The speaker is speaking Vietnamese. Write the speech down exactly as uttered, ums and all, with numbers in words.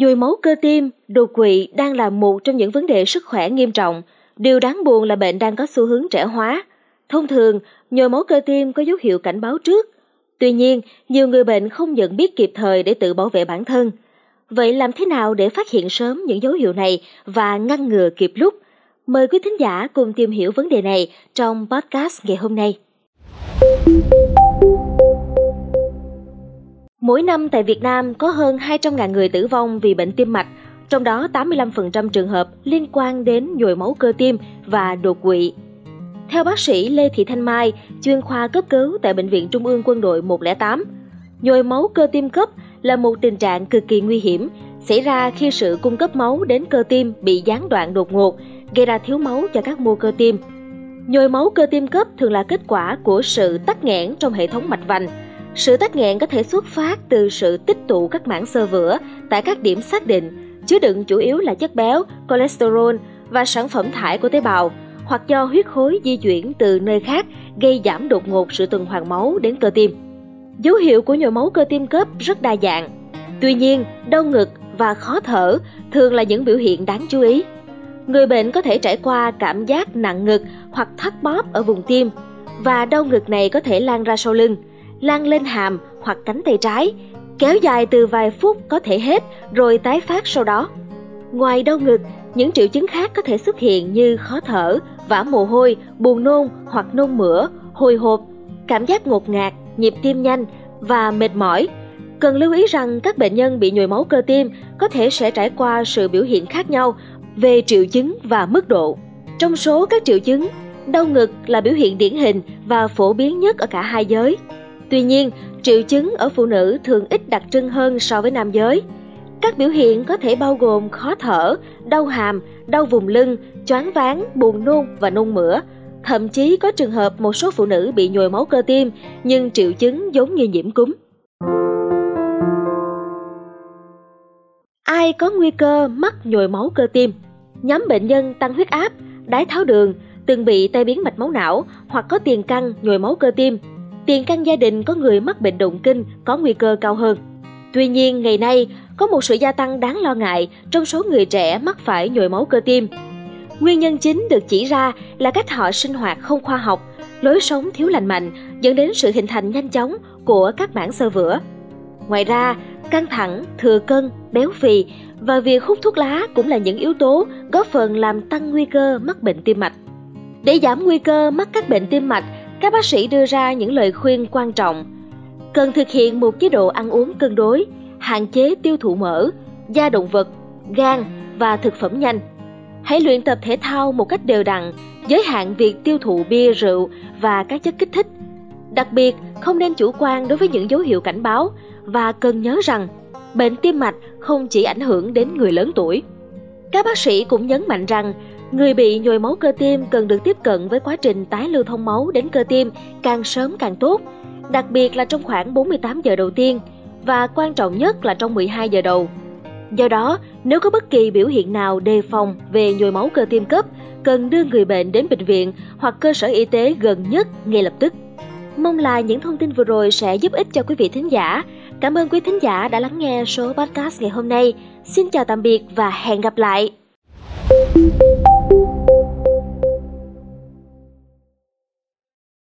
Nhồi máu cơ tim, đột quỵ đang là một trong những vấn đề sức khỏe nghiêm trọng. Điều đáng buồn là bệnh đang có xu hướng trẻ hóa. Thông thường, nhồi máu cơ tim có dấu hiệu cảnh báo trước. Tuy nhiên, nhiều người bệnh không nhận biết kịp thời để tự bảo vệ bản thân. Vậy làm thế nào để phát hiện sớm những dấu hiệu này và ngăn ngừa kịp lúc? Mời quý thính giả cùng tìm hiểu vấn đề này trong podcast ngày hôm nay. Mỗi năm tại Việt Nam có hơn hai trăm nghìn người tử vong vì bệnh tim mạch, trong đó tám mươi lăm phần trăm trường hợp liên quan đến nhồi máu cơ tim và đột quỵ. Theo bác sĩ Lê Thị Thanh Mai, chuyên khoa cấp cứu tại Bệnh viện Trung ương Quân đội một không tám, nhồi máu cơ tim cấp là một tình trạng cực kỳ nguy hiểm, xảy ra khi sự cung cấp máu đến cơ tim bị gián đoạn đột ngột, gây ra thiếu máu cho các mô cơ tim. Nhồi máu cơ tim cấp thường là kết quả của sự tắc nghẽn trong hệ thống mạch vành. Sự tắc nghẽn có thể xuất phát từ sự tích tụ các mảng xơ vữa tại các điểm xác định, chứa đựng chủ yếu là chất béo, cholesterol và sản phẩm thải của tế bào, hoặc do huyết khối di chuyển từ nơi khác gây giảm đột ngột sự tuần hoàn máu đến cơ tim. Dấu hiệu của nhồi máu cơ tim cấp rất đa dạng. Tuy nhiên, đau ngực và khó thở thường là những biểu hiện đáng chú ý. Người bệnh có thể trải qua cảm giác nặng ngực hoặc thắt bóp ở vùng tim, và đau ngực này có thể lan ra sau lưng, lan lên hàm hoặc cánh tay trái, kéo dài từ vài phút có thể hết rồi tái phát sau đó. Ngoài đau ngực, những triệu chứng khác có thể xuất hiện như khó thở, vã mồ hôi, buồn nôn hoặc nôn mửa, hồi hộp, cảm giác ngột ngạt, nhịp tim nhanh và mệt mỏi. Cần lưu ý rằng các bệnh nhân bị nhồi máu cơ tim có thể sẽ trải qua sự biểu hiện khác nhau về triệu chứng và mức độ. Trong số các triệu chứng, đau ngực là biểu hiện điển hình và phổ biến nhất ở cả hai giới. Tuy nhiên, triệu chứng ở phụ nữ thường ít đặc trưng hơn so với nam giới. Các biểu hiện có thể bao gồm khó thở, đau hàm, đau vùng lưng, choáng váng, buồn nôn và nôn mửa. Thậm chí có trường hợp một số phụ nữ bị nhồi máu cơ tim nhưng triệu chứng giống như nhiễm cúm. Ai có nguy cơ mắc nhồi máu cơ tim? Nhóm bệnh nhân tăng huyết áp, đái tháo đường, từng bị tai biến mạch máu não hoặc có tiền căn nhồi máu cơ tim. Tiền căn gia đình có người mắc bệnh động kinh có nguy cơ cao hơn. Tuy nhiên, ngày nay có một sự gia tăng đáng lo ngại trong số người trẻ mắc phải nhồi máu cơ tim. Nguyên nhân chính được chỉ ra là cách họ sinh hoạt không khoa học, lối sống thiếu lành mạnh dẫn đến sự hình thành nhanh chóng của các mảng xơ vữa. Ngoài ra, căng thẳng, thừa cân, béo phì và việc hút thuốc lá cũng là những yếu tố góp phần làm tăng nguy cơ mắc bệnh tim mạch. Để giảm nguy cơ mắc các bệnh tim mạch, các bác sĩ đưa ra những lời khuyên quan trọng. Cần thực hiện một chế độ ăn uống cân đối, hạn chế tiêu thụ mỡ, da động vật, gan và thực phẩm nhanh. Hãy luyện tập thể thao một cách đều đặn, giới hạn việc tiêu thụ bia, rượu và các chất kích thích. Đặc biệt, không nên chủ quan đối với những dấu hiệu cảnh báo và cần nhớ rằng bệnh tim mạch không chỉ ảnh hưởng đến người lớn tuổi. Các bác sĩ cũng nhấn mạnh rằng người bị nhồi máu cơ tim cần được tiếp cận với quá trình tái lưu thông máu đến cơ tim càng sớm càng tốt, đặc biệt là trong khoảng bốn mươi tám giờ đầu tiên và quan trọng nhất là trong mười hai giờ đầu. Do đó, nếu có bất kỳ biểu hiện nào đề phòng về nhồi máu cơ tim cấp, cần đưa người bệnh đến bệnh viện hoặc cơ sở y tế gần nhất ngay lập tức. Mong là những thông tin vừa rồi sẽ giúp ích cho quý vị thính giả. Cảm ơn quý thính giả đã lắng nghe số podcast ngày hôm nay. Xin chào tạm biệt và hẹn gặp lại!